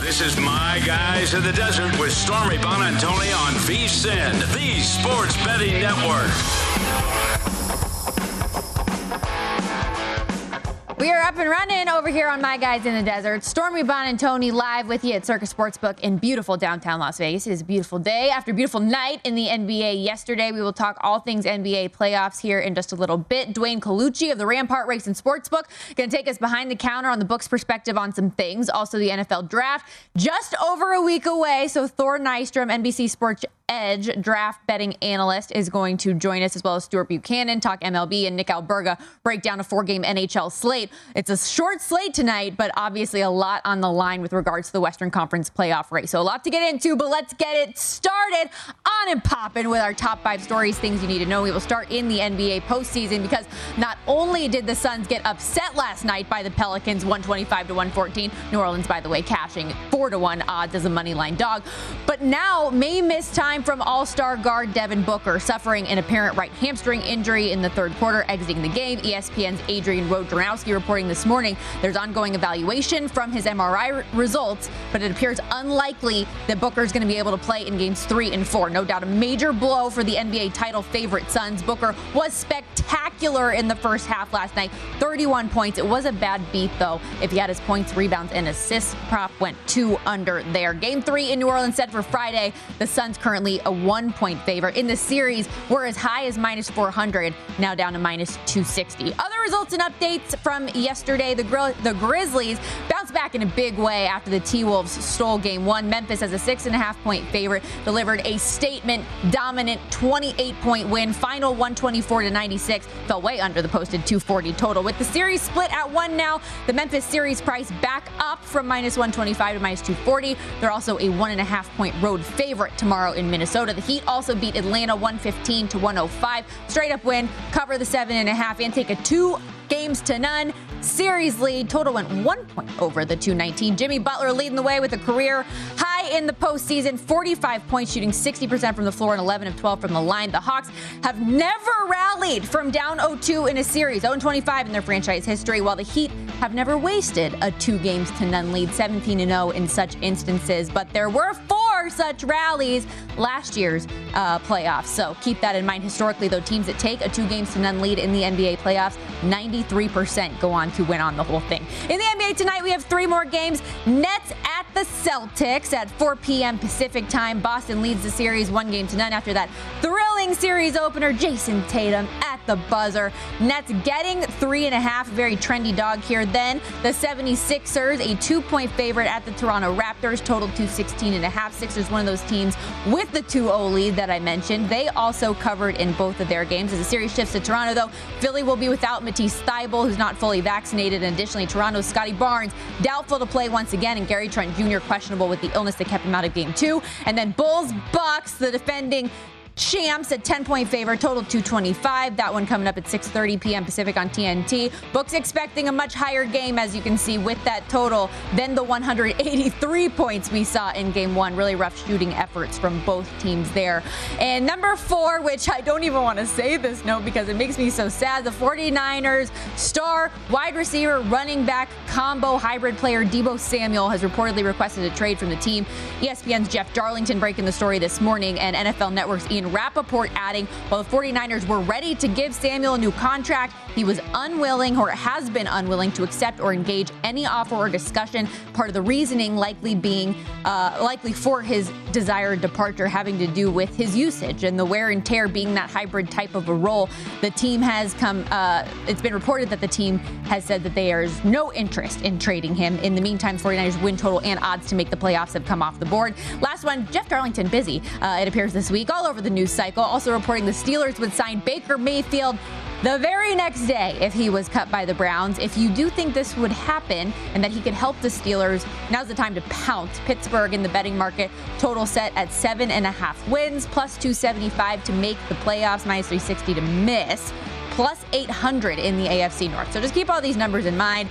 This is My Guys in the Desert with Stormy Buonantony on VSiN, the sports betting network. We are up and running over here on My Guys in the Desert. Stormy Buonantony live with you at Circus Sportsbook in beautiful downtown Las Vegas. It is a beautiful day after a beautiful night in the NBA yesterday. We will talk all things NBA playoffs here in just a little bit. Dwayne Colucci of the Rampart Race and Sportsbook going to take us behind the counter on the book's perspective on some things. Also, the NFL draft just over a week away. So Thor Nystrom, NBC Sports Edge draft betting analyst, is going to join us, as well as Stuart Buchanan, talk MLB, and Nick Alberga break down a 4-game NHL slate. It's a short slate tonight, but obviously a lot on the line with regards to the Western Conference playoff race. So a lot to get into, but let's get it started on and popping with our top 5 stories, things you need to know. We will start in the NBA postseason, because not only did the Suns get upset last night by the Pelicans, 125-114, New Orleans, by the way, cashing 4-1 odds as a money line dog, but now may miss time from all-star guard Devin Booker, suffering an apparent right hamstring injury in the third quarter, exiting the game. ESPN's Adrian Wojnarowski reporting this morning there's ongoing evaluation from his MRI results, but it appears unlikely that Booker's going to be able to play in games 3 and 4. No doubt a major blow for the NBA title favorite Suns. Booker was spectacular in the first half last night, 31 points. It was a bad beat, though. If he had his points, rebounds, and assists prop went 2 under there. Game 3 in New Orleans set for Friday. The Suns currently a 1-point favorite in the series, were as high as -400, now down to -260. Other results and updates from yesterday: the Grizzlies bounced back in a big way after the T-Wolves stole Game 1. Memphis, as a 6.5-point favorite, delivered a statement dominant 28-point win, final 124-96, fell way under the posted 240 total. With the series split at 1 now, the Memphis series price back up from -125 to -240. They're also a 1.5-point road favorite tomorrow in Minnesota. The Heat also beat Atlanta 115-105. Straight up win, cover the 7.5, and take a 2-0 series lead. Total went 1 point over the 219. Jimmy Butler leading the way with a career high in the postseason, 45 points, shooting 60% from the floor and 11 of 12 from the line. The Hawks have never rallied from down 0-2 in a series, 0-25 in their franchise history, while the Heat have never wasted a 2-0 lead, 17-0 in such instances. But there were 4 such rallies last year's playoffs, so keep that in mind. Historically, though, teams that take a 2-0 lead in the NBA playoffs, 93% go on to win on the whole thing. In the NBA tonight, we have 3 more games. Nets at the Celtics at 4 p.m. Pacific time. Boston leads the series 1-0. After that thrilling killing series opener Jason Tatum at the buzzer. Nets getting 3.5, very trendy dog here. Then the 76ers, a 2-point favorite at the Toronto Raptors, total 216.5. Sixers, one of those teams with the 2-0 lead that I mentioned. They also covered in both of their games. As the series shifts to Toronto, though, Philly will be without Matisse Thybulle, who's not fully vaccinated. And additionally, Toronto's Scottie Barnes doubtful to play once again, and Gary Trent Jr. questionable with the illness that kept him out of game 2. And then Bulls, Bucks, the defending champs, a 10-point favor, total 225. That one coming up at 6:30 p.m. Pacific on TNT. Books expecting a much higher game, as you can see, with that total than the 183 points we saw in game 1. Really rough shooting efforts from both teams there. And number 4, which I don't even want to say this note because it makes me so sad, the 49ers star wide receiver running back combo hybrid player Deebo Samuel has reportedly requested a trade from the team. ESPN's Jeff Darlington breaking the story this morning, and NFL Network's Ian Rappaport adding, while the 49ers were ready to give Samuel a new contract, he was unwilling, or has been unwilling, to accept or engage any offer or discussion. Part of the reasoning likely being for his desired departure having to do with his usage and the wear and tear being that hybrid type of a role. The team has come, it's been reported that the team has said that there is no interest in trading him. In the meantime, 49ers win total and odds to make the playoffs have come off the board. Last one, Jeff Darlington busy, it appears this week, all over the news cycle, also reporting the Steelers would sign Baker Mayfield the very next day if he was cut by the Browns. If you do think this would happen and that he could help the Steelers, now's the time to pounce. Pittsburgh in the betting market, total set at 7.5 wins, plus 275 to make the playoffs, minus 360 to miss, plus 800 in the AFC North. So just keep all these numbers in mind.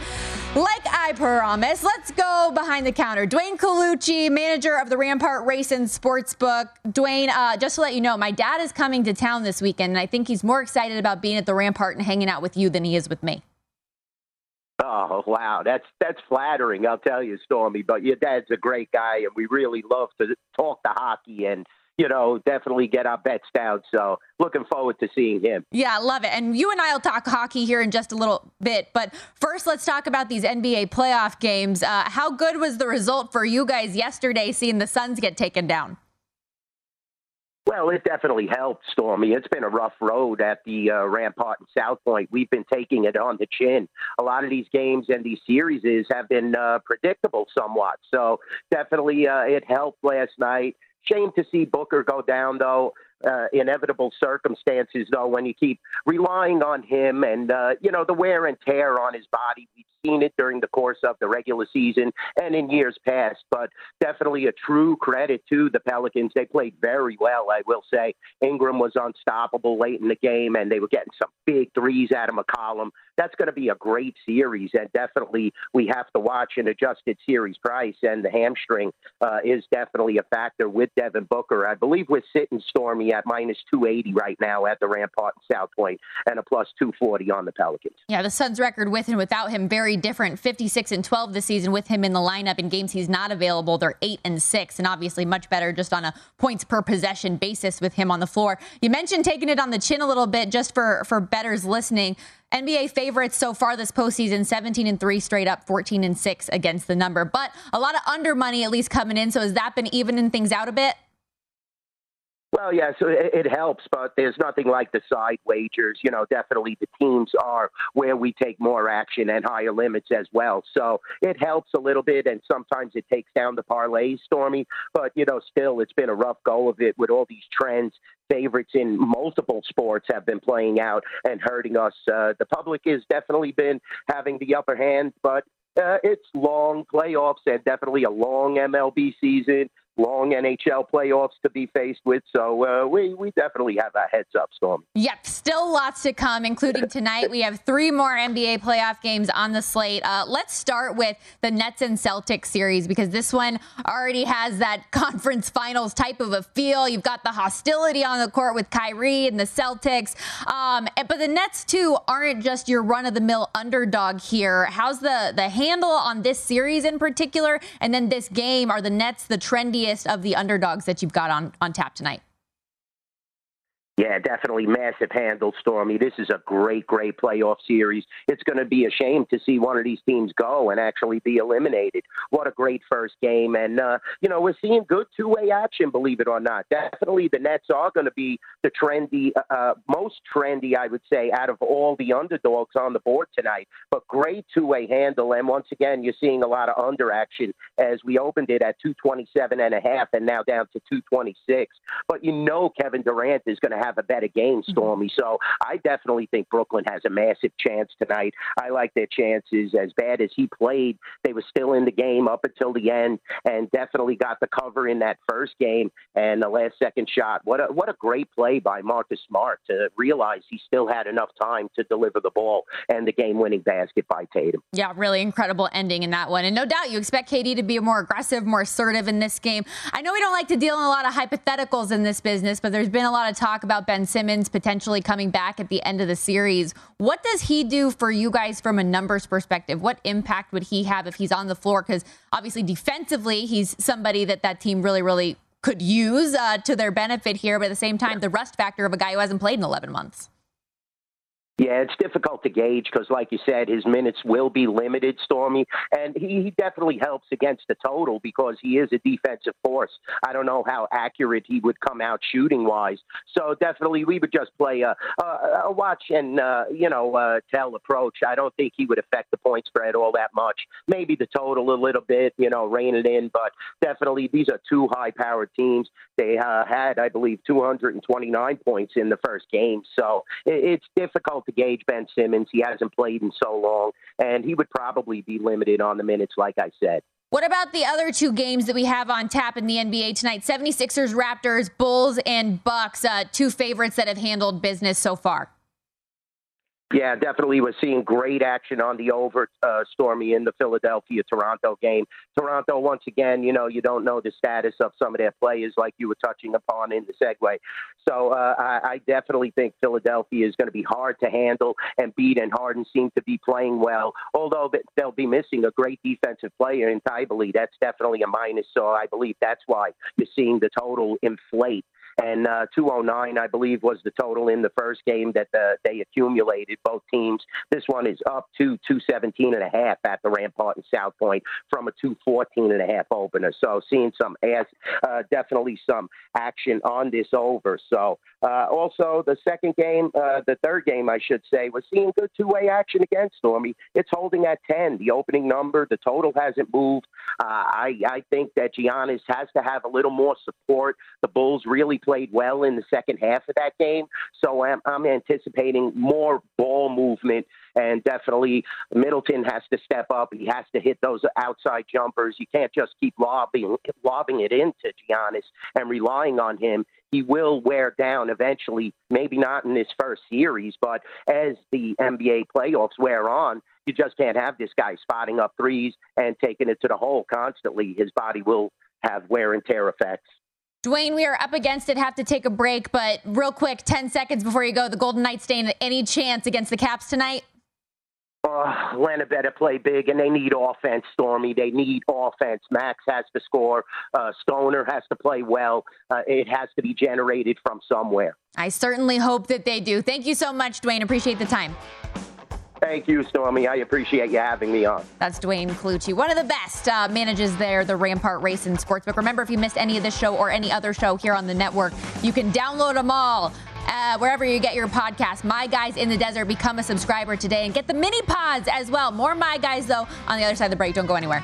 Like I promised, let's go behind the counter. Dwayne Colucci, manager of the Rampart Race and Sportsbook. Dwayne, just to let you know, my dad is coming to town this weekend, and I think he's more excited about being at the Rampart and hanging out with you than he is with me. Oh, wow. That's flattering, I'll tell you, Stormy. But your dad's a great guy, and we really love to talk to hockey and, you know, definitely get our bets down. So looking forward to seeing him. Yeah, I love it. And you and I will talk hockey here in just a little bit. But first, let's talk about these NBA playoff games. How good was the result for you guys yesterday, seeing the Suns get taken down? Well, it definitely helped, Stormy. It's been a rough road at the Rampart and South Point. We've been taking it on the chin. A lot of these games and these series have been predictable somewhat. So definitely it helped last night. Shame to see Booker go down, though. Inevitable circumstances, though, when you keep relying on him and, you know, the wear and tear on his body. We've seen it during the course of the regular season and in years past, but definitely a true credit to the Pelicans. They played very well, I will say. Ingram was unstoppable late in the game, and they were getting some big threes out of McCollum. That's going to be a great series, and definitely we have to watch an adjusted series price, and the hamstring is definitely a factor with Devin Booker. I believe we're sitting, Stormy, at minus 280 right now at the Rampart and South Point, and a plus 240 on the Pelicans. Yeah, the Suns' record with and without him very different. 56-12 this season with him in the lineup. In games he's not available, they're 8-6, and obviously much better just on a points per possession basis with him on the floor. You mentioned taking it on the chin a little bit, just for bettors listening. NBA favorites so far this postseason, 17-3 straight up, 14-6 against the number, but a lot of under money at least coming in. So has that been evening things out a bit? Well, yeah, so it helps, but there's nothing like the side wagers. You know, definitely the teams are where we take more action and higher limits as well. So it helps a little bit, and sometimes it takes down the parlays, Stormy. But, you know, still, it's been a rough go of it with all these trends. Favorites in multiple sports have been playing out and hurting us. The public has definitely been having the upper hand, but it's long playoffs and definitely a long MLB season. Long NHL playoffs to be faced with, so we definitely have a heads up, Storm. Yep, still lots to come, including tonight. We have 3 more NBA playoff games on the slate. Let's start with the Nets and Celtics series, because this one already has that conference finals type of a feel. You've got the hostility on the court with Kyrie and the Celtics, but the Nets too aren't just your run-of-the-mill underdog here. How's the handle on this series in particular, and then this game? Are the Nets the trendiest of the underdogs that you've got on tap tonight? Yeah, definitely massive handle, Stormy. This is a great, great playoff series. It's going to be a shame to see one of these teams go and actually be eliminated. What a great first game. And, you know, we're seeing good two-way action, believe it or not. Definitely the Nets are going to be the trendy, most trendy, I would say, out of all the underdogs on the board tonight. But great two-way handle. And once again, you're seeing a lot of under action as we opened it at 227.5 and now down to 226. But you know Kevin Durant is going to have a better game, Stormy. So I definitely think Brooklyn has a massive chance tonight. I like their chances. As bad as he played, they were still in the game up until the end and definitely got the cover in that first game and the last second shot. What a great play by Marcus Smart to realize he still had enough time to deliver the ball and the game-winning basket by Tatum. Yeah, really incredible ending in that one. And no doubt you expect KD to be more aggressive, more assertive in this game. I know we don't like to deal in a lot of hypotheticals in this business, but there's been a lot of talk about Ben Simmons potentially coming back at the end of the series. What does he do for you guys from a numbers perspective? What impact would he have if he's on the floor? Because obviously defensively, he's somebody that team really, really could use to their benefit here. But at the same time, the rust factor of a guy who hasn't played in 11 months. Yeah, it's difficult to gauge because, like you said, his minutes will be limited, Stormy, and he definitely helps against the total because he is a defensive force. I don't know how accurate he would come out shooting-wise, so definitely we would just play a watch and, tell approach. I don't think he would affect the point spread all that much. Maybe the total a little bit, rein it in, but definitely these are two high-powered teams. They had, I believe, 229 points in the first game, so it's difficult to gauge Ben Simmons. He hasn't played in so long, and he would probably be limited on the minutes, like I said. What about the other two games that we have on tap in the NBA tonight? 76ers, Raptors, Bulls, and Bucks, two favorites that have handled business so far. Yeah, definitely we're seeing great action on the over, Stormy, in the Philadelphia-Toronto game. Toronto, once again, you don't know the status of some of their players like you were touching upon in the segue. So I definitely think Philadelphia is going to be hard to handle and beat, and Harden seemed to be playing well, although they'll be missing a great defensive player in Tybele. That's definitely a minus, so I believe that's why you're seeing the total inflate. And 209, I believe, was the total in the first game that they accumulated, both teams. This one is up to 217.5 at the Rampart and South Point from a 214.5 opener. So seeing some definitely some action on this over. So also the third game, I should say, was seeing good two-way action against Stormy. It's holding at 10, the opening number. The total hasn't moved. I think that Giannis has to have a little more support. The Bulls really played well in the second half of that game. So I'm anticipating more ball movement, and definitely Middleton has to step up. He has to hit those outside jumpers. You can't just keep lobbing it into Giannis and relying on him. He will wear down eventually, maybe not in this first series, but as the NBA playoffs wear on, you just can't have this guy spotting up threes and taking it to the hole constantly. His body will have wear and tear effects. Dwayne, we are up against it, have to take a break, but real quick, 10 seconds before you go, the Golden Knights stand any chance against the Caps tonight? Atlanta better play big, and they need offense, Stormy. They need offense. Max has to score. Stoner has to play well. It has to be generated from somewhere. I certainly hope that they do. Thank you so much, Dwayne. Appreciate the time. Thank you, Stormy. I appreciate you having me on. That's Dwayne Colucci, one of the best managers there, the Rampart Race and Sportsbook. Remember, if you missed any of this show or any other show here on the network, you can download them all wherever you get your podcast. My Guys in the Desert. Become a subscriber today and get the mini pods as well. More My Guys, though, on the other side of the break. Don't go anywhere.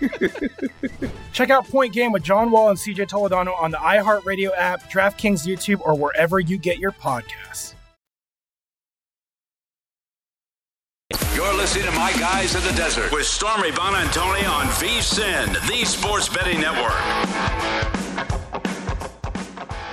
it? Check out Point Game with John Wall and CJ Toledano on the iHeartRadio app, DraftKings YouTube, or wherever you get your podcasts. You're listening to My Guys in the Desert with Stormy Buonantony on VSiN, the sports betting network.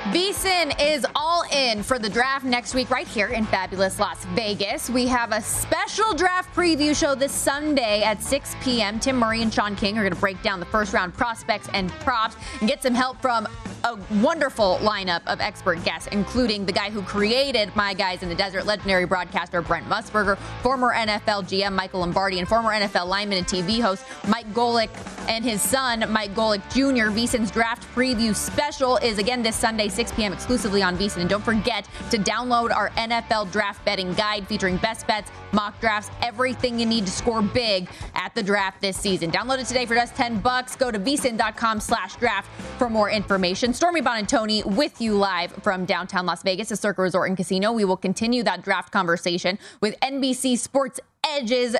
VSiN is all in for the draft next week right here in fabulous Las Vegas. We have a special draft preview show this Sunday at 6 p.m. Tim Murray and Sean King are going to break down the first-round prospects and props and get some help from a wonderful lineup of expert guests, including the guy who created My Guys in the Desert, legendary broadcaster Brent Musburger, former NFL GM Michael Lombardi, and former NFL lineman and TV host Mike Golick and his son, Mike Golick Jr. VSiN's draft preview special is, again, this Sunday, 6 p.m. exclusively on VSiN. And don't forget to download our NFL draft betting guide featuring best bets, mock drafts, everything you need to score big at the draft this season. Download it today for just $10. Go to vsin.com/draft for more information. Stormy Buonantony with you live from downtown Las Vegas, the Circa Resort and Casino. We will continue that draft conversation with NBC Sports Edge's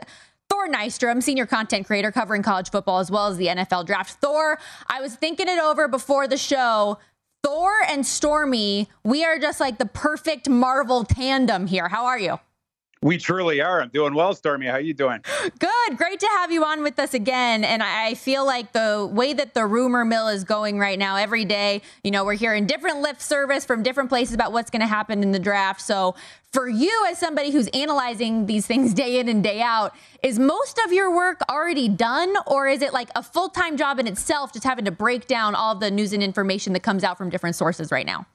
Thor Nystrom, senior content creator covering college football as well as the NFL draft. Thor, I was thinking it over before the show. Thor and Stormy, we are just like the perfect Marvel tandem here. How are you? We truly are. I'm doing well, Stormy. How are you doing? Good. Great to have you on with us again. And I feel like the way that the rumor mill is going right now, every day, you know, we're hearing different lip service from different places about what's going to happen in the draft. So for you, as somebody who's analyzing these things day in and day out, is most of your work already done, or is it like a full-time job in itself, just having to break down all the news and information that comes out from different sources right now?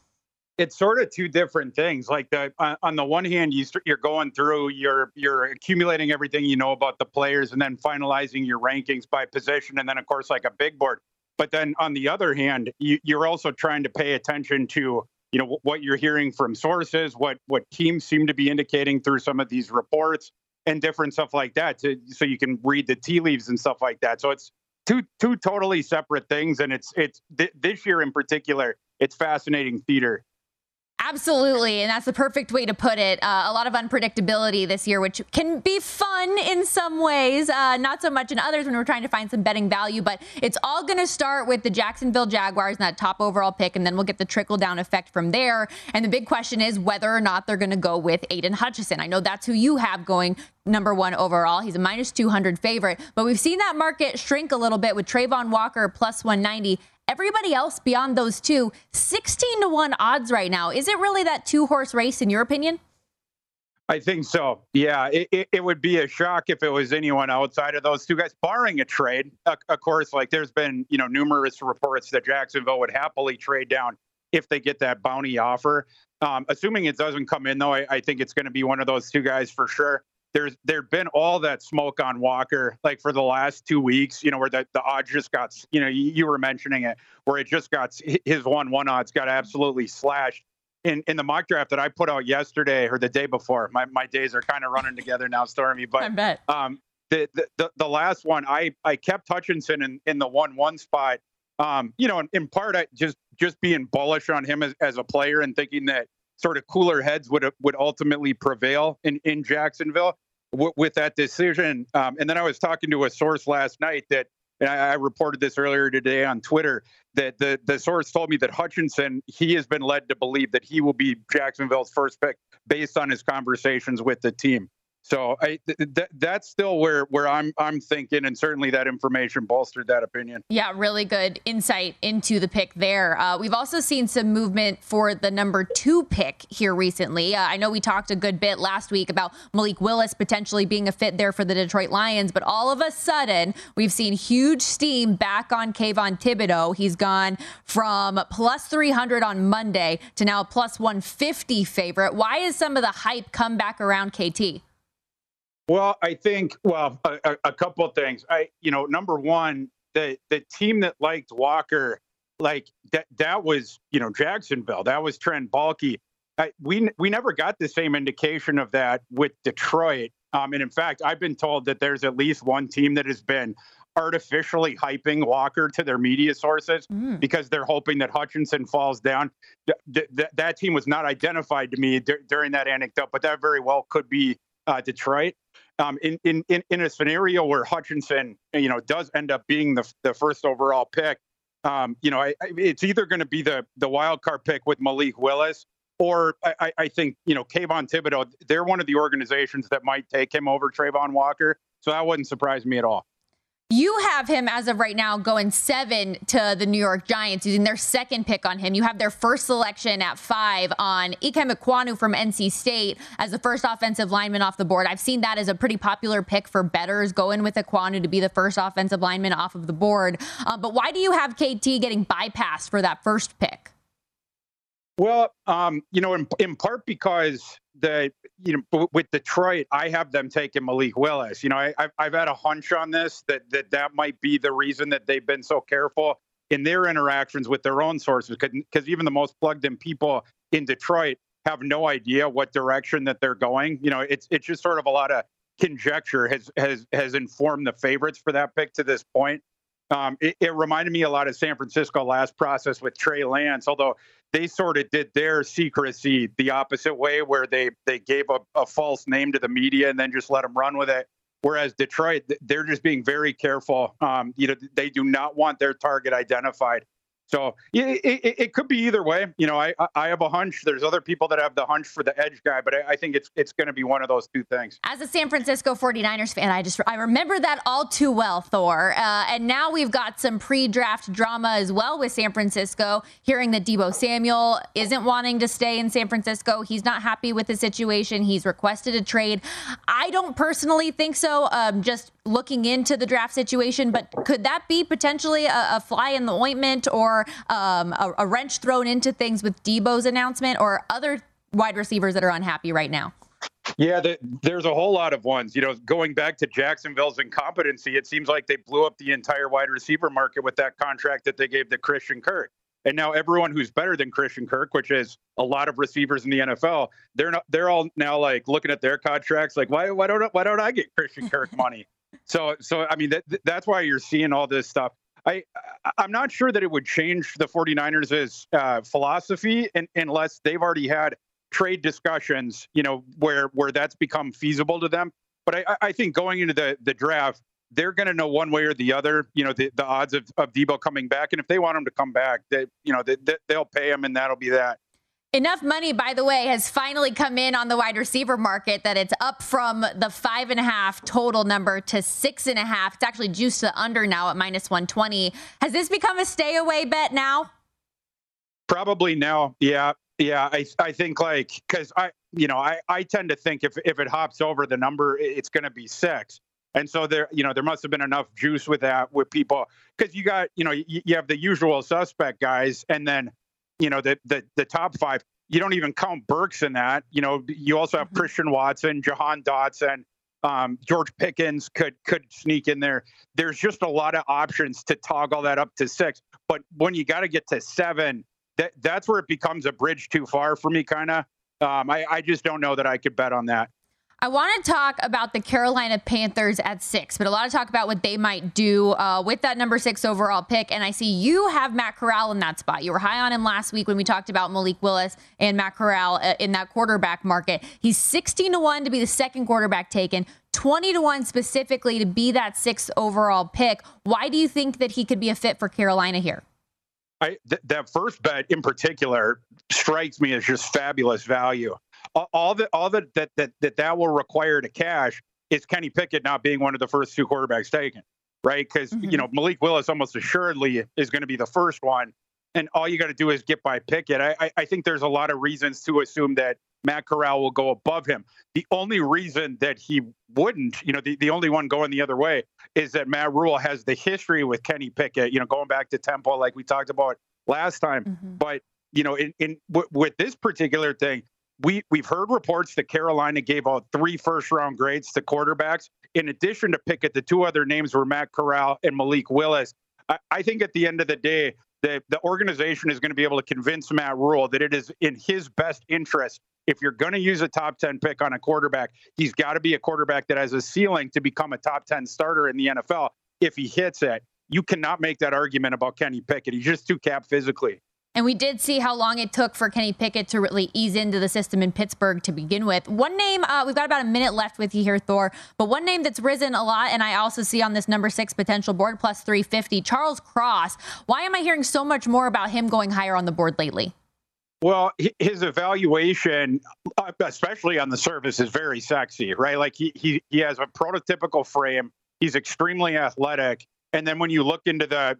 It's sort of two different things. Like on the one hand, you're going through, you're accumulating everything you know about the players and then finalizing your rankings by position. And then, of course, like a big board. But then on the other hand, you're also trying to pay attention to, you know, what you're hearing from sources, what teams seem to be indicating through some of these reports and different stuff like that. So you can read the tea leaves and stuff like that. So it's two totally separate things. And it's this year in particular, it's fascinating theater. Absolutely. And that's the perfect way to put it. A lot of unpredictability this year, which can be fun in some ways, not so much in others when we're trying to find some betting value. But it's all going to start with the Jacksonville Jaguars and that top overall pick. And then we'll get the trickle down effect from there. And the big question is whether or not they're going to go with Aiden Hutchinson. I know that's who you have going number one overall. He's a minus 200 favorite. But we've seen that market shrink a little bit with Trayvon Walker plus 190. Everybody else beyond those two, 16-1 odds right now. Is it really that two-horse race in your opinion? I think so. Yeah, it would be a shock if it was anyone outside of those two guys, barring a trade. Of course, like there's been, you know, numerous reports that Jacksonville would happily trade down if they get that bounty offer. Assuming it doesn't come in, though, I think it's going to be one of those two guys for sure. there'd been all that smoke on Walker, like for the last 2 weeks, you know, where the odds just got, you know, you were mentioning it, where it just got his 1-1 odds got absolutely slashed. In the mock draft that I put out yesterday or the day before, my days are kind of running together now, Stormy. But I bet. The last one, I kept Hutchinson in the 1-1 spot. You know, in part, I just being bullish on him as a player and thinking that sort of cooler heads would ultimately prevail in Jacksonville with that decision. And then I was talking to a source last night that, and I reported this earlier today on Twitter, that the source told me that Hutchinson, he has been led to believe that he will be Jacksonville's first pick based on his conversations with the team. So that's still where I'm thinking, and certainly that information bolstered that opinion. Yeah, really good insight into the pick there. We've also seen some movement for the number 2 pick here recently. I know we talked a good bit last week about Malik Willis potentially being a fit there for the Detroit Lions, but all of a sudden we've seen huge steam back on Kayvon Thibodeau. He's gone from plus 300 on Monday to now plus 150 favorite. Why is some of the hype come back around, KT? Well, I think, a couple of things. Number one, the team that liked Walker, like that was, you know, Jacksonville. That was Trent Baalke. We never got the same indication of that with Detroit. And in fact, I've been told that there's at least one team that has been artificially hyping Walker to their media sources because they're hoping that Hutchinson falls down. That team was not identified to me during that anecdote, but that very well could be Detroit. In a scenario where Hutchinson, you know, does end up being the first overall pick, it's either going to be the wild card pick with Malik Willis, or I think, you know, Kayvon Thibodeau. They're one of the organizations that might take him over Trayvon Walker, so that wouldn't surprise me at all. You have him as of right now going 7 to the New York Giants using their second pick on him. You have their first selection at 5 on Ikem Ekwonu from NC State as the first offensive lineman off the board. I've seen that as a pretty popular pick for bettors, going with Ekwonu to be the first offensive lineman off of the board. But why do you have KT getting bypassed for that first pick? Well, in part because with Detroit, I have them taking Malik Willis. You know, I've had a hunch on this that might be the reason that they've been so careful in their interactions with their own sources, because even the most plugged-in people in Detroit have no idea what direction that they're going. You know, it's just sort of a lot of conjecture has informed the favorites for that pick to this point. It reminded me a lot of San Francisco last process with Trey Lance, although they sort of did their secrecy the opposite way, where they gave a false name to the media and then just let them run with it. Whereas Detroit, they're just being very careful. They do not want their target identified. So it could be either way. You know, I have a hunch. There's other people that have the hunch for the edge guy, but I think it's going to be one of those two things. As a San Francisco 49ers fan, I remember that all too well, Thor. And now we've got some pre-draft drama as well with San Francisco, hearing that Deebo Samuel isn't wanting to stay in San Francisco. He's not happy with the situation. He's requested a trade. I don't personally think so, just looking into the draft situation, but could that be potentially a fly in the ointment or a wrench thrown into things with Deebo's announcement or other wide receivers that are unhappy right now? Yeah, there's a whole lot of ones. You know, going back to Jacksonville's incompetency, it seems like they blew up the entire wide receiver market with that contract that they gave to Christian Kirk. And now everyone who's better than Christian Kirk, which is a lot of receivers in the NFL, they're all now like looking at their contracts like, why don't I get Christian Kirk money? So I mean, that's why you're seeing all this stuff. I'm not sure that it would change the 49ers' philosophy unless they've already had trade discussions, you know, where that's become feasible to them. But I think going into the draft, they're going to know one way or the other, you know, the odds of Deebo coming back. And if they want him to come back, they'll pay him, and that'll be that. Enough money, by the way, has finally come in on the wide receiver market that it's up from the 5.5 total number to 6.5. It's actually juiced to the under now at minus 120. Has this become a stay away bet now? Probably no. Yeah. I think because I tend to think if it hops over the number, it's going to be 6. And so there must have been enough juice with that with people, because you got, you know, you have the usual suspect guys, and then, you know, the top 5, you don't even count Burks in that. You know, you also have Christian Watson, Jahan Dotson, George Pickens could sneak in there. There's just a lot of options to toggle that up to 6. But when you got to get to 7, that's where it becomes a bridge too far for me, kind of. I just don't know that I could bet on that. I want to talk about the Carolina Panthers at 6, but a lot of talk about what they might do with that number 6 overall pick. And I see you have Matt Corral in that spot. You were high on him last week when we talked about Malik Willis and Matt Corral in that quarterback market. He's 16-1 to be the second quarterback taken, 20-1 specifically to be that 6th overall pick. Why do you think that he could be a fit for Carolina here? That first bet in particular strikes me as just fabulous value. All that will require to cash is Kenny Pickett not being one of the first two quarterbacks taken, right? Because you know Malik Willis almost assuredly is going to be the first one, and all you got to do is get by Pickett. I think there's a lot of reasons to assume that Matt Corral will go above him. The only reason that he wouldn't, you know, the only one going the other way is that Matt Rhule has the history with Kenny Pickett, you know, going back to Temple like we talked about last time. But you know, with this particular thing. We've heard reports that Carolina gave out 3 first-round grades to quarterbacks. In addition to Pickett, the two other names were Matt Corral and Malik Willis. I think at the end of the day, the organization is going to be able to convince Matt Rhule that it is in his best interest. If you're going to use a top 10 pick on a quarterback, he's got to be a quarterback that has a ceiling to become a top 10 starter in the NFL if he hits it. You cannot make that argument about Kenny Pickett. He's just too capped physically. And we did see how long it took for Kenny Pickett to really ease into the system in Pittsburgh to begin with. One name, we've got about a minute left with you here, Thor, but one name that's risen a lot, and I also see on this number 6 potential board, plus 350, Charles Cross. Why am I hearing so much more about him going higher on the board lately? Well, his evaluation, especially on the surface, is very sexy, right? Like he has a prototypical frame. He's extremely athletic. And then when you look into the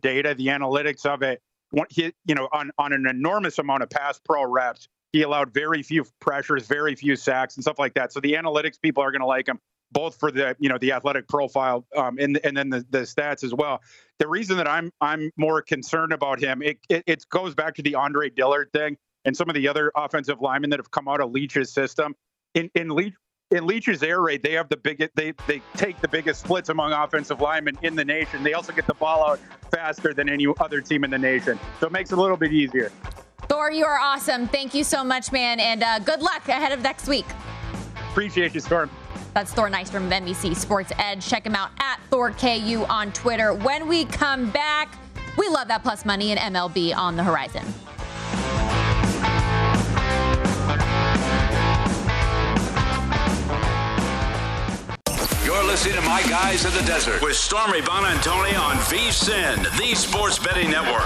data, the analytics of it, on an enormous amount of pass pro reps, he allowed very few pressures, very few sacks, and stuff like that. So the analytics people are going to like him, both for the athletic profile and then the stats as well. The reason that I'm more concerned about him, it goes back to the Andre Dillard thing and some of the other offensive linemen that have come out of Leach's system. In Leach's air raid, they have the biggest. They take the biggest splits among offensive linemen in the nation. They also get the ball out faster than any other team in the nation. So it makes it a little bit easier. Thor, you are awesome. Thank you so much, man. And good luck ahead of next week. Appreciate you, Storm. That's Thor Nystrom of NBC Sports Edge. Check him out at ThorKU on Twitter. When we come back, we love that plus money and MLB on the horizon. You're listening to My Guys in the Desert with Stormy Buonantony on VSiN, the Sports Betting Network.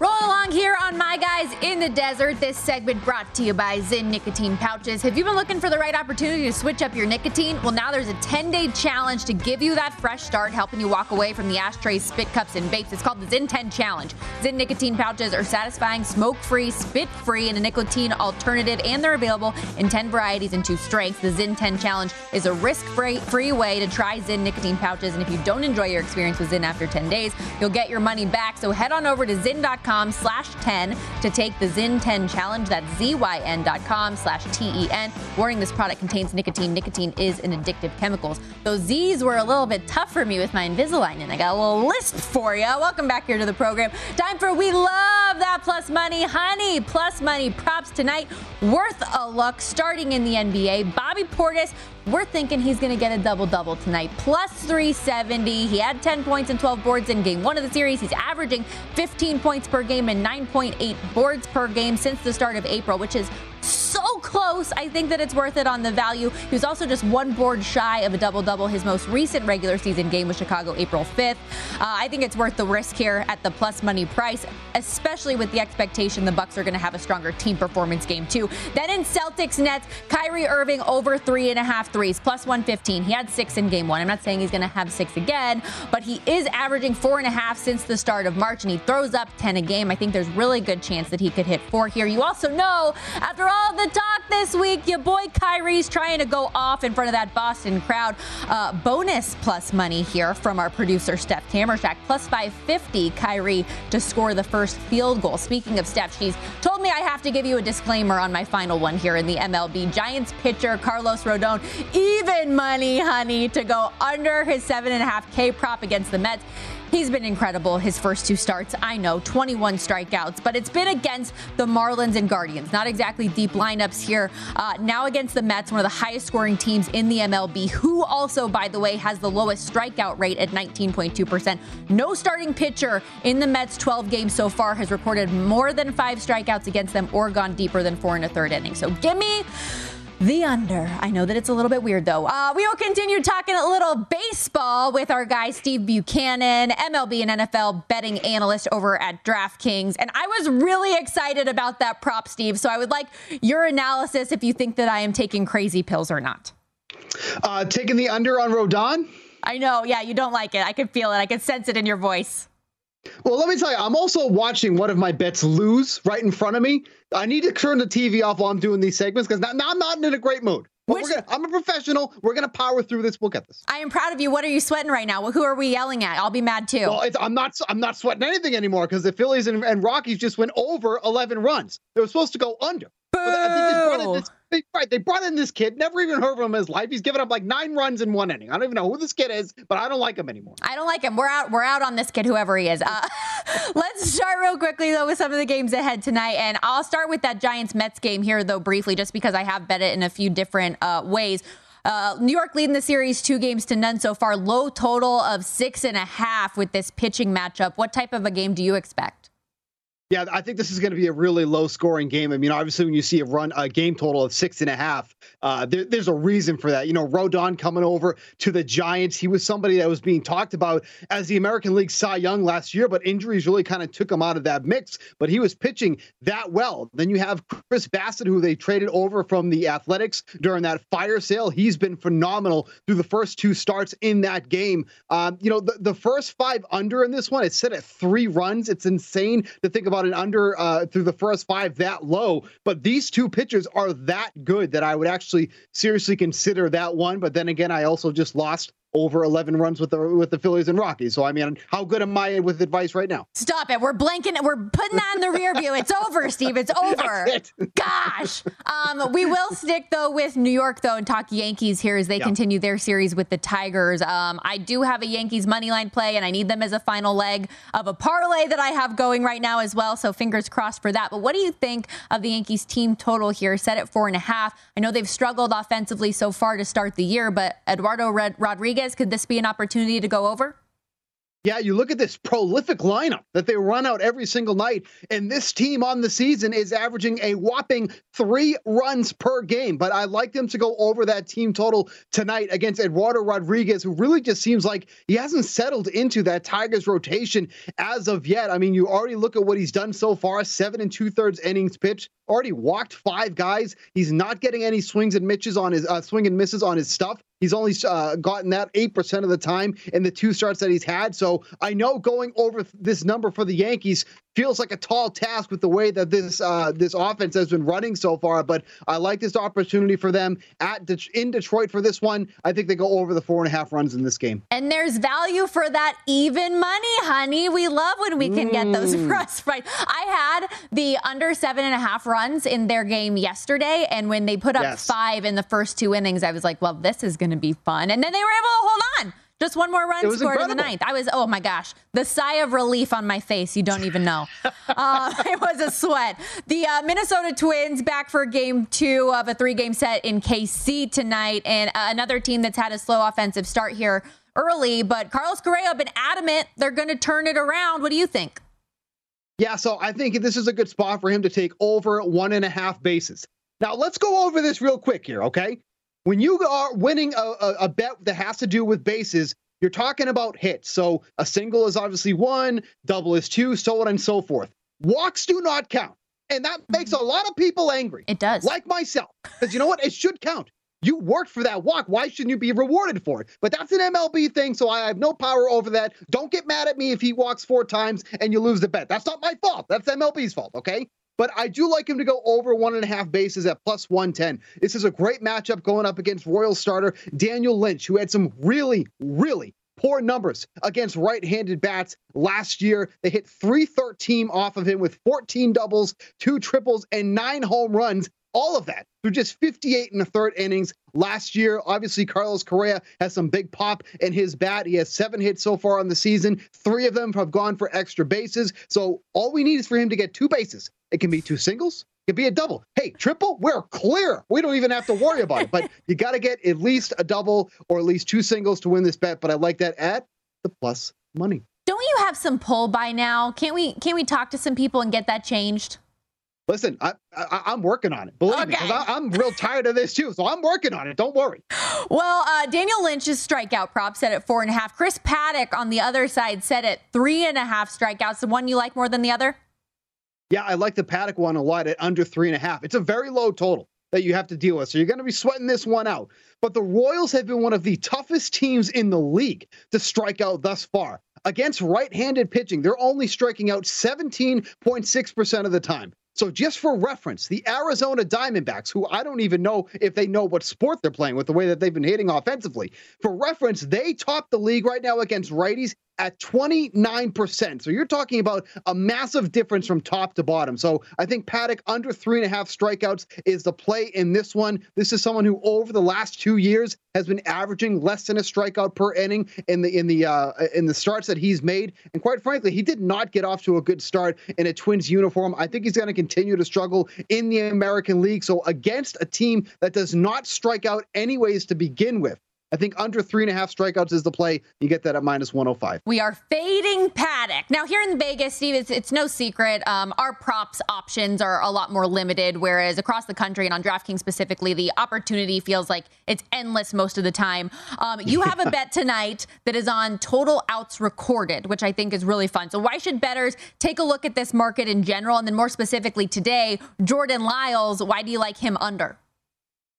Rolling along here on My Guys in the Desert, this segment brought to you by Zyn Nicotine Pouches. Have you been looking for the right opportunity to switch up your nicotine? Well, now there's a 10-day challenge to give you that fresh start, helping you walk away from the ashtrays, spit cups, and vapes. It's called the Zyn 10 Challenge. Zyn Nicotine Pouches are satisfying, smoke-free, spit-free, and a nicotine alternative, and they're available in 10 varieties and 2 strengths. The Zyn 10 Challenge is a risk-free way to try Zyn Nicotine Pouches, and if you don't enjoy your experience with Zyn after 10 days, you'll get your money back. So head on over to Zyn.com/10 to take the Zyn 10 Challenge. That's ZYN.com/TEN. Warning, this product contains nicotine. Nicotine is an addictive chemical. Those Z's were a little bit tough for me with my Invisalign, and I got a little list for you. Welcome back here to the program. Time for We Love That Plus Money. Honey, plus money props tonight. Worth a look. Starting in the NBA, Bobby Portis, we're thinking he's going to get a double-double tonight. Plus 370. He had 10 points and 12 boards in game 1 of the series. He's averaging 15 points per game and 9.8 boards per game since the start of April, which is so close. I think that it's worth it on the value. He was also just 1 board shy of a double-double his most recent regular season game with Chicago April 5th. I think it's worth the risk here at the plus money price, especially with the expectation the Bucks are going to have a stronger team performance game too. Then in Celtics Nets, Kyrie Irving over 3.5 threes, plus 115. He had 6 in game 1. I'm not saying he's going to have 6 again, but he is averaging 4.5 since the start of March, and he throws up 10 a game. I think there's really good chance that he could hit 4 here. You also know, after all the talk that this week. Your boy Kyrie's trying to go off in front of that Boston crowd. Bonus plus money here from our producer, Steph Tamershak. Plus 550, Kyrie to score the first field goal. Speaking of Steph, she's told me I have to give you a disclaimer on my final one here in the MLB. Giants pitcher Carlos Rodon, even money, honey, to go under his 7.5K prop against the Mets. He's been incredible his first two starts. I know, 21 strikeouts, but it's been against the Marlins and Guardians. Not exactly deep lineups here. Now against the Mets, one of the highest scoring teams in the MLB, who also, by the way, has the lowest strikeout rate at 19.2%. No starting pitcher in the Mets 12 games so far has recorded more than 5 strikeouts against them or gone deeper than 4 1/3 innings. So give me the under. I know that it's a little bit weird, though. We will continue talking a little baseball with our guy, Steve Buchanan, MLB and NFL betting analyst over at DraftKings. And I was really excited about that prop, Steve. So I would like your analysis if you think that I am taking crazy pills or not. Taking the under on Rodon? I know. Yeah, you don't like it. I could feel it. I could sense it in your voice. Well, let me tell you, I'm also watching one of my bets lose right in front of me. I need to turn the TV off while I'm doing these segments because now I'm not in a great mood. But I'm a professional. We're going to power through this. We'll get this. I am proud of you. What are you sweating right now? Well, who are we yelling at? I'll be mad, too. Well, I'm not sweating anything anymore because the Phillies and Rockies just went over 11 runs. They were supposed to go under. Boo! They brought in this kid, never even heard of him in his life. He's given up like 9 runs in 1 inning. I don't even know who this kid is, but I don't like him anymore. I don't like him. We're out on this kid, whoever he is. Let's start real quickly, though, with some of the games ahead tonight. And I'll start with that Giants-Mets game here, though, briefly, just because I have bet it in a few different ways. New York leading the series 2-0 so far. Low total of 6.5 with this pitching matchup. What type of a game do you expect? Yeah, I think this is going to be a really low-scoring game. I mean, obviously, when you see a game total of 6.5, there's a reason for that. You know, Rodon coming over to the Giants, he was somebody that was being talked about as the American League Cy Young last year, but injuries really kind of took him out of that mix. But he was pitching that well. Then you have Chris Bassett, who they traded over from the Athletics during that fire sale. He's been phenomenal through the first 2 starts in that game. You know, the first 5 under in this one, it's set at 3 runs. It's insane to think about an under through the first 5 that low, but these 2 pitchers are that good that I would actually seriously consider that one. But then again, I also just lost over 11 runs with the Phillies and Rockies. So I mean, how good am I with advice right now? Stop it. We're blanking. We're putting that in the rear view. It's over, Steve. It's over. That's it. Gosh. We will stick though with New York though and talk Yankees here as they continue their series with the Tigers. I do have a Yankees money line play and I need them as a final leg of a parlay that I have going right now as well. So fingers crossed for that. But what do you think of the Yankees team total here? Set at 4.5. I know they've struggled offensively so far to start the year, but Eduardo Rodriguez, could this be an opportunity to go over? Yeah, you look at this prolific lineup that they run out every single night, and this team on the season is averaging a whopping 3 runs per game. But I like them to go over that team total tonight against Eduardo Rodriguez, who really just seems like he hasn't settled into that Tigers rotation as of yet. I mean, you already look at what he's done so far, 7 2/3 innings pitched, already walked 5 guys. He's not getting any swing and misses on his stuff. He's only gotten that 8% of the time in the 2 starts that he's had. So I know going over this number for the Yankees feels like a tall task with the way that this offense has been running so far. But I like this opportunity for them in Detroit for this one. I think they go over the 4.5 runs in this game. And there's value for that even money, honey. We love when we can get those for us right. I had the under 7.5 runs in their game yesterday. And when they put up 5 in the first 2 innings, I was like, well, this is going to be fun. And then they were able to hold on. Just 1 more run scored incredible. In the 9th. I was, oh my gosh, the sigh of relief on my face. You don't even know. It was a sweat. The Minnesota Twins back for game 2 of a 3-game set in KC tonight. And another team that's had a slow offensive start here early. But Carlos Correa been adamant they're going to turn it around. What do you think? Yeah, so I think this is a good spot for him to take over 1.5 bases. Now, let's go over this real quick here, okay? When you are winning a bet that has to do with bases, you're talking about hits. So a single is obviously 1, double is 2, so on and so forth. Walks do not count. And that makes a lot of people angry. It does. Like myself. Because you know what? It should count. You worked for that walk. Why shouldn't you be rewarded for it? But that's an MLB thing, so I have no power over that. Don't get mad at me if he walks 4 times and you lose the bet. That's not my fault. That's MLB's fault, okay? but I do like him to go over 1.5 bases at plus 110. This is a great matchup going up against Royal starter Daniel Lynch, who had some really, really poor numbers against right-handed bats last year. They hit .313 off of him with 14 doubles, 2 triples, and 9 home runs. All of that through just 58 1/3 innings last year. Obviously, Carlos Correa has some big pop in his bat. He has 7 hits so far on the season. 3 of them have gone for extra bases. So all we need is for him to get 2 bases. It can be 2 singles. It can be a double. Hey, triple, we're clear. We don't even have to worry about it. But you got to get at least a double or at least 2 singles to win this bet. But I like that at the plus money. Don't you have some pull by now? Can't we talk to some people and get that changed? Listen, I'm working on it. Believe me, because I'm real tired of this too. So I'm working on it. Don't worry. Well, Daniel Lynch's strikeout prop set at 4.5. Chris Paddock on the other side set at 3.5 strikeouts. The one you like more than the other? Yeah, I like the Paddock one a lot at under 3.5. It's a very low total that you have to deal with. So you're going to be sweating this one out. But the Royals have been one of the toughest teams in the league to strike out thus far. Against right-handed pitching, they're only striking out 17.6% of the time. So just for reference, the Arizona Diamondbacks, who I don't even know if they know what sport they're playing with the way that they've been hitting offensively. For reference, they top the league right now against righties at 29%. So you're talking about a massive difference from top to bottom. So I think Paddock under 3.5 strikeouts is the play in this one. This is someone who over the last 2 years has been averaging less than a strikeout per inning in the starts that he's made. And quite frankly, he did not get off to a good start in a Twins uniform. I think he's going to continue to struggle in the American League. So against a team that does not strike out anyways to begin with, I think under 3.5 strikeouts is the play. You get that at minus 105. We are fading Paddock. Now here in Vegas, Steve, it's no secret. Our props options are a lot more limited, whereas across the country and on DraftKings specifically, the opportunity feels like it's endless most of the time. You have a bet tonight that is on total outs recorded, which I think is really fun. So why should bettors take a look at this market in general? And then more specifically today, Jordan Lyles, why do you like him under?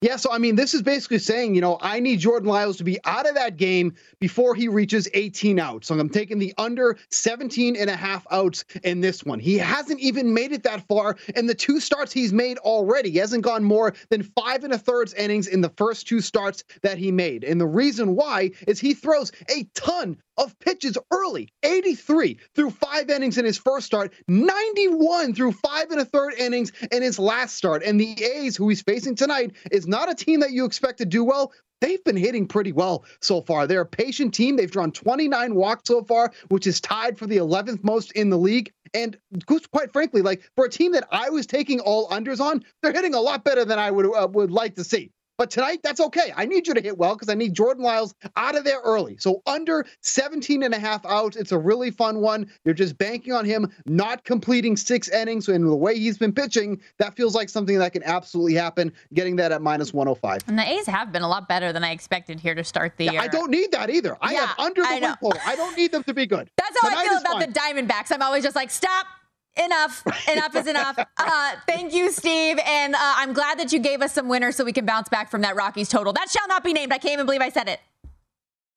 Yeah, so, I mean, this is basically saying, you know, I need Jordan Lyles to be out of that game before he reaches 18 outs. So I'm taking the under 17.5 outs in this one. He hasn't even made it that far in the 2 starts he's made already. He hasn't gone more than 5 1/3 innings in the first 2 starts that he made. And the reason why is he throws a ton of pitches early, 83 through 5 innings in his first start, 91 through 5 1/3 innings in his last start. And the A's, who he's facing tonight, is not a team that you expect to do well. They've been hitting pretty well so far. They're a patient team. They've drawn 29 walks so far, which is tied for the 11th most in the league. And quite frankly, like for a team that I was taking all unders on, they're hitting a lot better than I would like to see. But tonight, that's okay. I need you to hit well because I need Jordan Lyles out of there early. So under 17.5 outs, it's a really fun one. You're just banking on him not completing 6 innings. And the way he's been pitching, that feels like something that can absolutely happen, getting that at minus 105. And the A's have been a lot better than I expected here to start the year. I don't need that either. I am under the win total. I don't need them to be good. That's how tonight I feel about the Diamondbacks. I'm always just like, stop. Enough. Enough is enough. Thank you, Steve. And I'm glad that you gave us some winners so we can bounce back from that Rockies total. That shall not be named. I can't even believe I said it.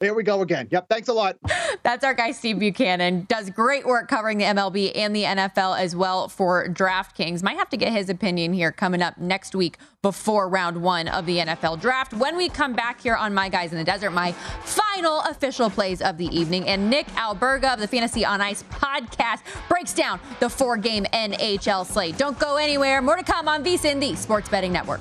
Here we go again. Yep. Thanks a lot. That's our guy, Steve Buchanan. Does great work covering the MLB and the NFL as well for DraftKings. Might have to get his opinion here coming up next week before round 1 of the NFL draft. When we come back here on My Guys in the Desert, my final official plays of the evening. And Nick Alberga of the Fantasy on Ice podcast breaks down the 4-game NHL slate. Don't go anywhere. More to come on VSiN, the Sports Betting Network.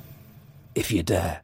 if you dare.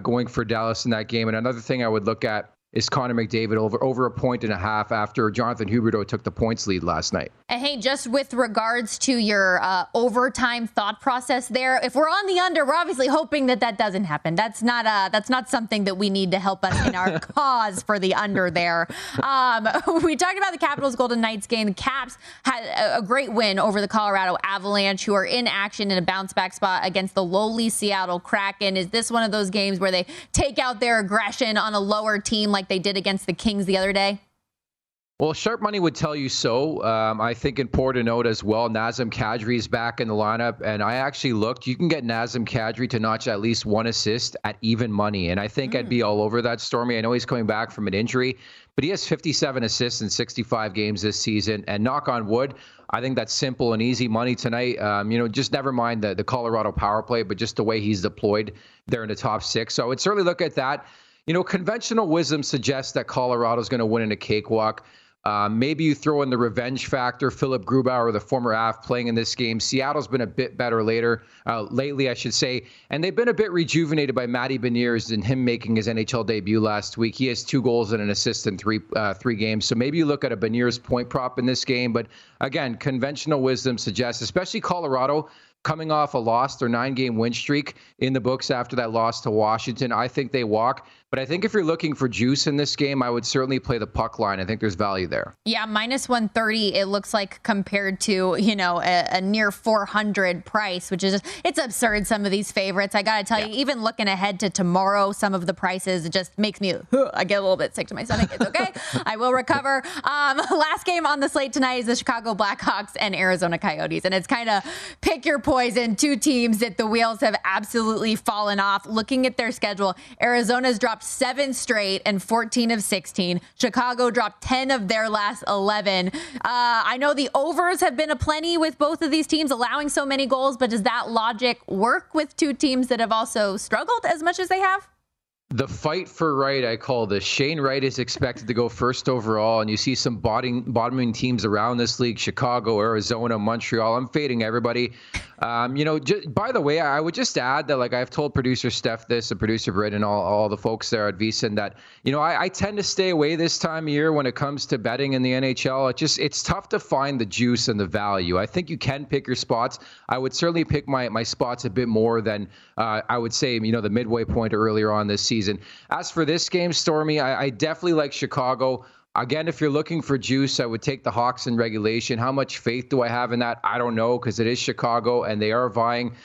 going for Dallas in that game. And another thing I would look at is Connor McDavid over 1.5 after Jonathan Huberdeau took the points lead last night. And hey, just with regards to your overtime thought process there, if we're on the under, we're obviously hoping that doesn't happen. That's not something that we need to help us in our cause for the under there. We talked about the Capitals Golden Knights game. The Caps had a great win over the Colorado Avalanche, who are in action in a bounce back spot against the lowly Seattle Kraken. Is this one of those games where they take out their aggression on a lower team like they did against the Kings the other day? Well, sharp money would tell you so. I think important note as well, Nazem Kadri is back in the lineup, and I actually looked. You can get Nazem Kadri to notch at least one assist at even money, and I think I'd be all over that, Stormy. I know he's coming back from an injury, but he has 57 assists in 65 games this season, and knock on wood, I think that's simple and easy money tonight. You know, just never mind the Colorado power play, but just the way he's deployed there in the top six. So I would certainly look at that. You know, conventional wisdom suggests that Colorado's going to win in a cakewalk. Maybe you throw in the revenge factor, Philip Grubauer, the former AF, playing in this game. Seattle's been a bit better lately, I should say. And they've been a bit rejuvenated by Matty Beniers and him making his NHL debut last week. He has 2 goals and an assist in three games. So maybe you look at a Beniers point prop in this game. But again, conventional wisdom suggests, especially Colorado, coming off a loss, their 9-game win streak in the books after that loss to Washington. I think they walk. But I think if you're looking for juice in this game, I would certainly play the puck line. I think there's value there. Yeah, minus 130, it looks like, compared to, you know, a near 400 price, which is just, it's absurd, some of these favorites. I got to tell you, even looking ahead to tomorrow, some of the prices, it just makes me, I get a little bit sick to my stomach. It's okay. I will recover. Last game on the slate tonight is the Chicago Blackhawks and Arizona Coyotes. And it's kind of pick your poison, two teams that the wheels have absolutely fallen off. Looking at their schedule, Arizona's dropped 7 straight and 14 of 16. Chicago dropped 10 of their last 11. I know the overs have been aplenty with both of these teams allowing so many goals, but does that logic work with two teams that have also struggled as much as they have? The fight for right, I call this. Shane Wright is expected to go first overall, and you see some bottoming teams around this league, Chicago, Arizona, Montreal. I'm fading everybody. By the way, I would just add that, like, I've told producer Steph this, and producer Britt, and all the folks there at VSiN, that, you know, I tend to stay away this time of year when it comes to betting in the NHL. It's tough to find the juice and the value. I think you can pick your spots. I would certainly pick my spots a bit more than I would say, you know, the midway point earlier on this season. As for this game, Stormy, I definitely like Chicago. Again, if you're looking for juice, I would take the Hawks in regulation. How much faith do I have in that? I don't know, because it is Chicago, and they are vying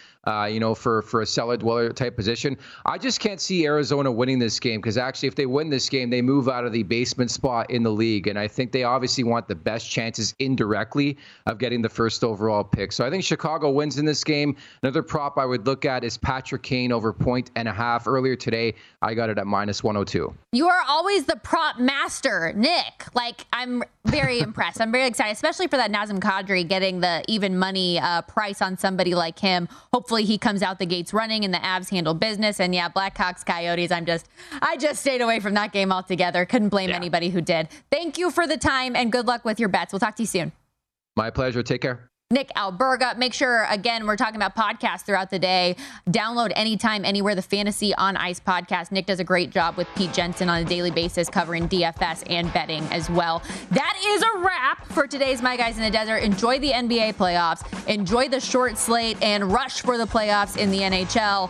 for a cellar dweller type position. I just can't see Arizona winning this game, because actually if they win this game, they move out of the basement spot in the league. And I think they obviously want the best chances indirectly of getting the first overall pick. So I think Chicago wins in this game. Another prop I would look at is Patrick Kane over 1.5. Earlier today, I got it at minus 102. You are always the prop master, Nick. Like, I'm very impressed. I'm very excited, especially for that Nazem Kadri getting the even money price on somebody like him. Hopefully he comes out the gates running and the Avs handle business. And yeah, Blackhawks, Coyotes, I just stayed away from that game altogether. Couldn't blame anybody who did. Thank you for the time and good luck with your bets. We'll talk to you soon. My pleasure. Take care. Nick Alberga. Make sure, again, we're talking about podcasts throughout the day. Download anytime, anywhere, the Fantasy on Ice podcast. Nick does a great job with Pete Jensen on a daily basis, covering DFS and betting as well. That is a wrap for today's My Guys in the Desert. Enjoy the NBA playoffs. Enjoy the short slate and rush for the playoffs in the NHL.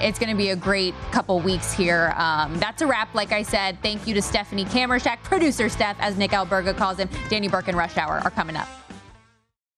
It's going to be a great couple weeks here. That's a wrap, like I said. Thank you to Stephanie Kamershack, producer Steph, as Nick Alberga calls him. Danny Burke and Rush Hour are coming up.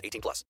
18+.